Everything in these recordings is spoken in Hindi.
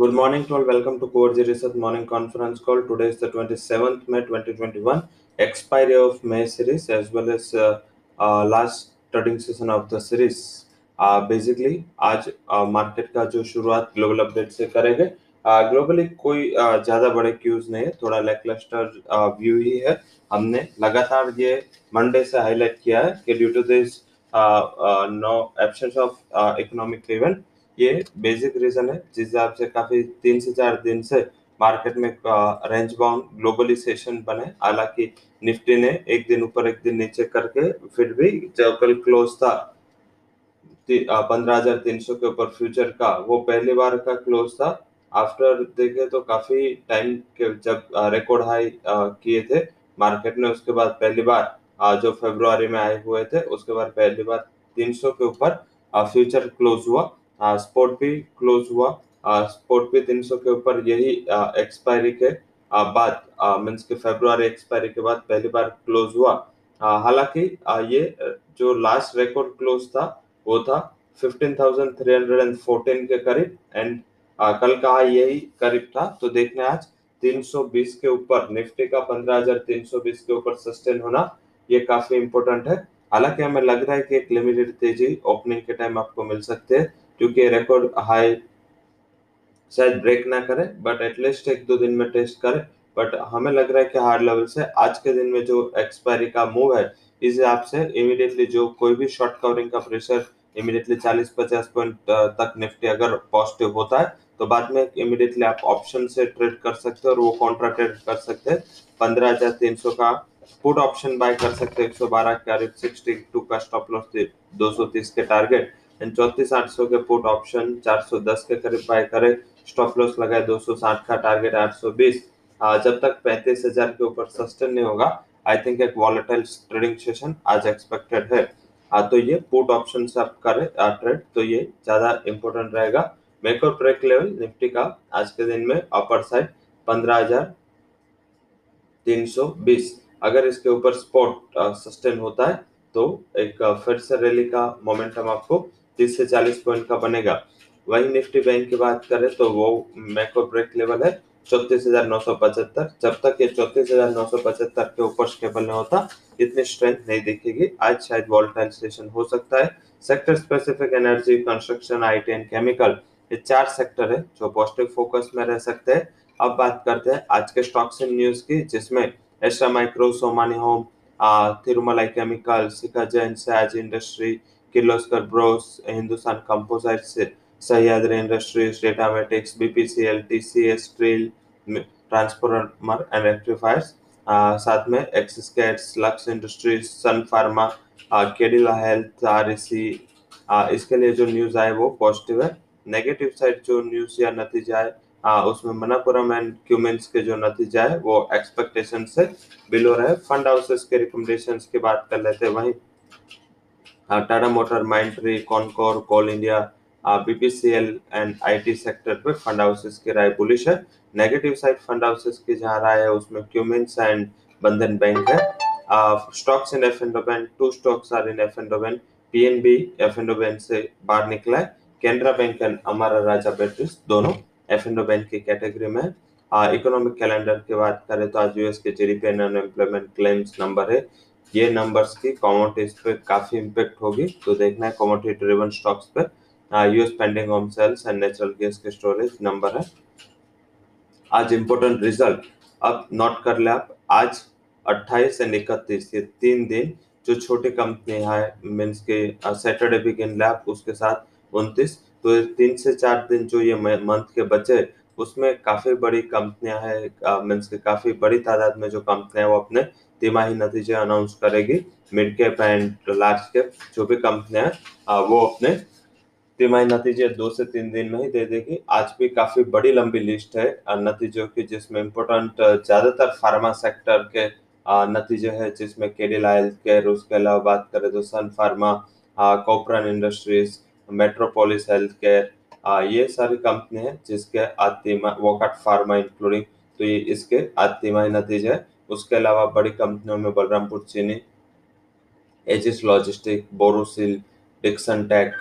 Good morning to all. Welcome to Core G Morning Conference Call. Today is the 27th May 2021, expiry of May series as well as last trading session of the series. Basically, आज market का जो शुरुआत global update से करेंगे. Globally कोई ज़्यादा बड़े cues नहीं है, थोड़ा lackluster view ही है. हमने लगातार ये Monday से highlight किया है कि due to this no absence of economic event ये बेसिक रीजन है जिस हिसाब से काफी 3 से 4 दिन से मार्केट में रेंज बाउंड ग्लोबली सेशन बने. हालांकि निफ्टी ने एक दिन ऊपर एक दिन नीचे करके फिर भी जो कल क्लोज था 15,300 के ऊपर फ्यूचर का, वो पहली बार का क्लोज था. आफ्टर देखे तो काफी टाइम के जब रिकॉर्ड हाई किए थे मार्केट ने, उसके बाद पहली बार जो फरवरी में आए हुए थे उसके बाद पहली बार 300 के ऊपर फ्यूचर क्लोज हुआ. स्पॉट भी क्लोज हुआ. स्पॉट भी 300 के ऊपर यही एक्सपायरी के बाद मीन्स के फरवरी एक्सपायरी के बाद पहली बार क्लोज हुआ. हालांकि ये जो लास्ट रिकॉर्ड क्लोज था वो था 15,314 के करीब एंड कल का यही करीब था. तो देखने आज 320 के ऊपर निफ्टी का 15,320 के ऊपर सस्टेन होना ये काफी इम्पोर्टेंट है. हालांकि हमें लग रहा है कि एक लिमिटेड तेजी ओपनिंग के टाइम आपको मिल सकते हैं क्योंकि रिकॉर्ड हाई शायद ब्रेक ना करे बट एटलीस्ट एक दो दिन में टेस्ट करे. बट हमें लग रहा है कि हार्ड लेवल से आज के दिन में जो एक्सपायरी का मूव है इस हिसाब से इमीडिएटली जो कोई भी शॉर्ट कवरिंग का प्रेशर इमीडिएटली 40-50 पॉइंट तक निफ्टी अगर पॉजिटिव होता है तो बाद में इमीडिएटली आप ऑप्शन से ट्रेड कर सकते हो और वो कॉन्ट्रा ट्रेड कर सकते हैं. 15,300 का पुट ऑप्शन बाय कर सकते हैं 112 के करीब, 62 का स्टॉप लॉस, 230 के टारगेट एंड 34,800 के पुट ऑप्शन 410 के करीब बाय करें, स्टॉप लॉस लगाए 260 का, टारगेट 820. जब तक 35,000 के ऊपर सस्टेन नहीं होगा आई थिंक एक वॉलेटाइल ट्रेडिंग सेशन आज एक्सपेक्टेड है. तो ये पुट ऑप्शन से आप करें ट्रेड तो ये ज्यादा इम्पोर्टेंट रहेगा. मेक और ब्रेक लेवल निफ्टी का आज के दिन में अपर साइड 15,320, अगर इसके ऊपर स्पॉट सस्टेन होता है तो एक फिर से रैली का मोमेंटम आपको 30 से 40 पॉइंट का बनेगा. वही निफ्टी बैंक की बात करें तो वो मैक और ब्रेक लेवल है 34,975. जब तक ये 34,975 के ऊपर स्टेबल नहीं होता इतनी स्ट्रेंथ नहीं दिखेगी. आज शायद वोलेटाइल सेशन हो सकता है. Sector specific energy, construction, IT and chemical, ये 4 सेक्टर है जो पॉजिटिव फोकस में रह सकते हैं. अब बात करते हैं आज के स्टॉक्स एंड न्यूज की जिसमें Astra Micro, Somany Home, Thirumalai chemical, Shikha Jain, Sayaji industry, Kirloskar Bros, Hindustan composites, Sahyadri industries, Datamatics, BPCL, TCS, transformer and rectifiers, साथ में एक्सिस, कैट्स Lux industries, Sun Pharma, Cadila health, REC. इसके लिए जो न्यूज आए वो पॉजिटिव है. नेगेटिव साइड जो न्यूज या नतीजे आए उसमें मनापुरम एंड क्यूमिन्स के जो नतीजा है वो एक्सपेक्टेशन से बिलो रहे. फंड हाउसेस के रिकमेंडेशंस की बात कर लेते हैं. वहीं Tata motor, Mindtree, Concor, coal India, BPCL and IT sector पे फंड हाउसेस की राय बुलिश है. नेगेटिव साइड फंड हाउसेस की जहां राय है उसमें क्यूमिन्स एंड बंधन बैंक है. Stocks in FNO bank, 2 stocks are in FNO bank, PNB FNO bank से बाहर निकला है. Canara bank and Amara Raja batteries दोनों FNO बैंक की कैटेगरी में. इकोनॉमिक कैलेंडर की बात करें तो आज यूएस के GDP and unemployment claims number है, ये नंबर्स की कमोडिटीज पे काफी इंपैक्ट होगी तो देखना है. कमोडिटी ड्रिवन स्टॉक्स पे US pending home sales and natural gas के स्टोरेज नंबर है. आज इम्पोर्टेंट रिजल्ट अब नोट कर ले आप. आज 28 एंड 31 ये 3 दिन जो छोटी कंपनी है मीन्स के सैटरडे भी गिन ले उसके साथ 29. तो 3 से 4 दिन जो ये मंथ के बचे उसमें काफी बड़ी कंपनियां है मीन्स के काफी बड़ी तादाद में जो कंपनियां वो अपने तिमाही नतीजे अनाउंस करेगी. Mid cap and large cap जो भी कंपनियां है वो अपने तिमाही नतीजे 2 से 3 दिन में ही दे देगी. आज भी काफी बड़ी लंबी लिस्ट है नतीजों की जिसमें इम्पोर्टेंट ज्यादातर फार्मा सेक्टर के नतीजे है जिसमें कैडिला हेल्थ केयर, उसके अलावा बात करें तो Sun Pharma, Kopran industries, Metropolis health care, ये सारी कंपनी है जिसके आतिमा वोकट फार्मा इंक्लूडिंग, तो ये इसके आतिमाही नतीजे है. उसके अलावा बड़ी कंपनियों में Balrampur Chini, Aegis logistic, Borosil, Dixon tech,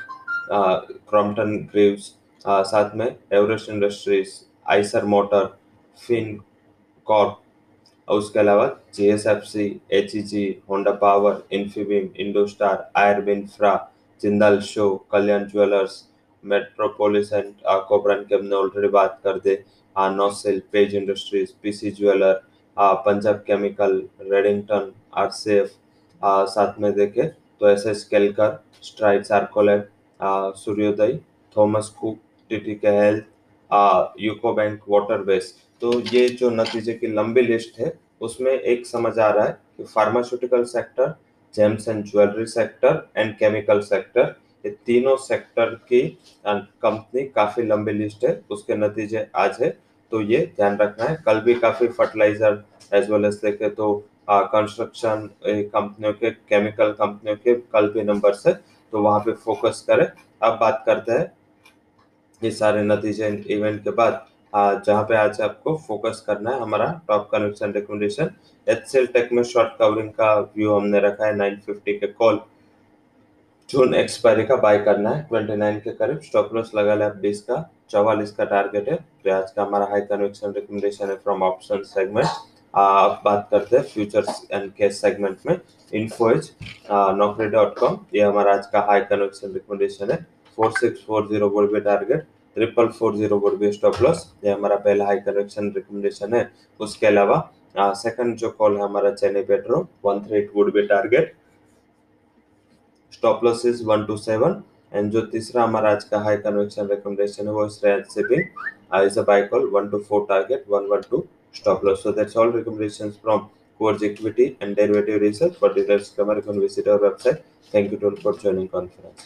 Crompton Greaves, साथ में Everest industries, Eicher motor, fin corp और उसके अलावा GSFC, HEG, Honda power, Infibeam, Indostar, आयरब infra, Jindal Saw, Kalyan jewellers, Metropolis and Kopran की हमने ऑलरेडी बात कर दी, Nocil, Page industries, PC jeweller, Punjab chemical, Redington, RCF, साथ में देखें तो S S Kelkar, Strides Arcolab, Suryoday, Thomas Cook, TTK health, UCO bank, water base. तो ये जो नतीजे की लंबी लिस्ट है उसमें एक समझ आ रहा है कि pharmaceutical sector, gems and jewellery sector and chemical sector, ये तीनों सेक्टर की कंपनी काफ़ी लंबी लिस्ट है, उसके नतीजे आज है तो ये ध्यान रखना है। कल भी काफ़ी फर्टिलाइजर एज वेल एज देखे तो कंस्ट्रक्शन कंपनियों के, केमिकल कंपनियों के कल भी नंबर्स है, तो वहाँ पे फोकस करें। अब बात करते हैं ये सारे नतीजे इवेंट के बाद जहाँ पे आज आपको फोकस करना है। हमारा top conviction recommendation HCL tech में शॉर्ट कवरिंग का व्यू हमने रखा है 950 के कॉल, जून एक्सपायरी का बाय करना है 29 के करीब, स्टॉप लॉस लगा लिया 20 का, 44 का टारगेट है। तो आज का हमारा हाई कन्विक्शन रिकमेंडेशन है फ्रॉम ऑप्शन सेगमेंट। आप बात करते हैं फ्यूचर्स एंड कैश सेगमेंट में इन्फोएज naukri.com, ये हमारा आज का हाई कन्विक्शन रिकमेंडेशन है। 4640 बोल भी टारगेट, 4440 बोल भी स्टॉप लॉस, ये हमारा पहला हाई कन्विक्शन रिकमेंडेशन है। उसके अलावा सेकंड जो कॉल है हमारा चेन्नई पेट्रो, 138 वुड भी target, stop loss is 127। And जो तीसरा हमारा आज का हाई कन्विक्शन रिकमेंडेशन है वो Shreyas shipping, is a buy call 124 target, 112 stop loss. So that's all recommendations from Core Equity and Derivative Research. For details, come and visit our website. Thank you all for joining conference.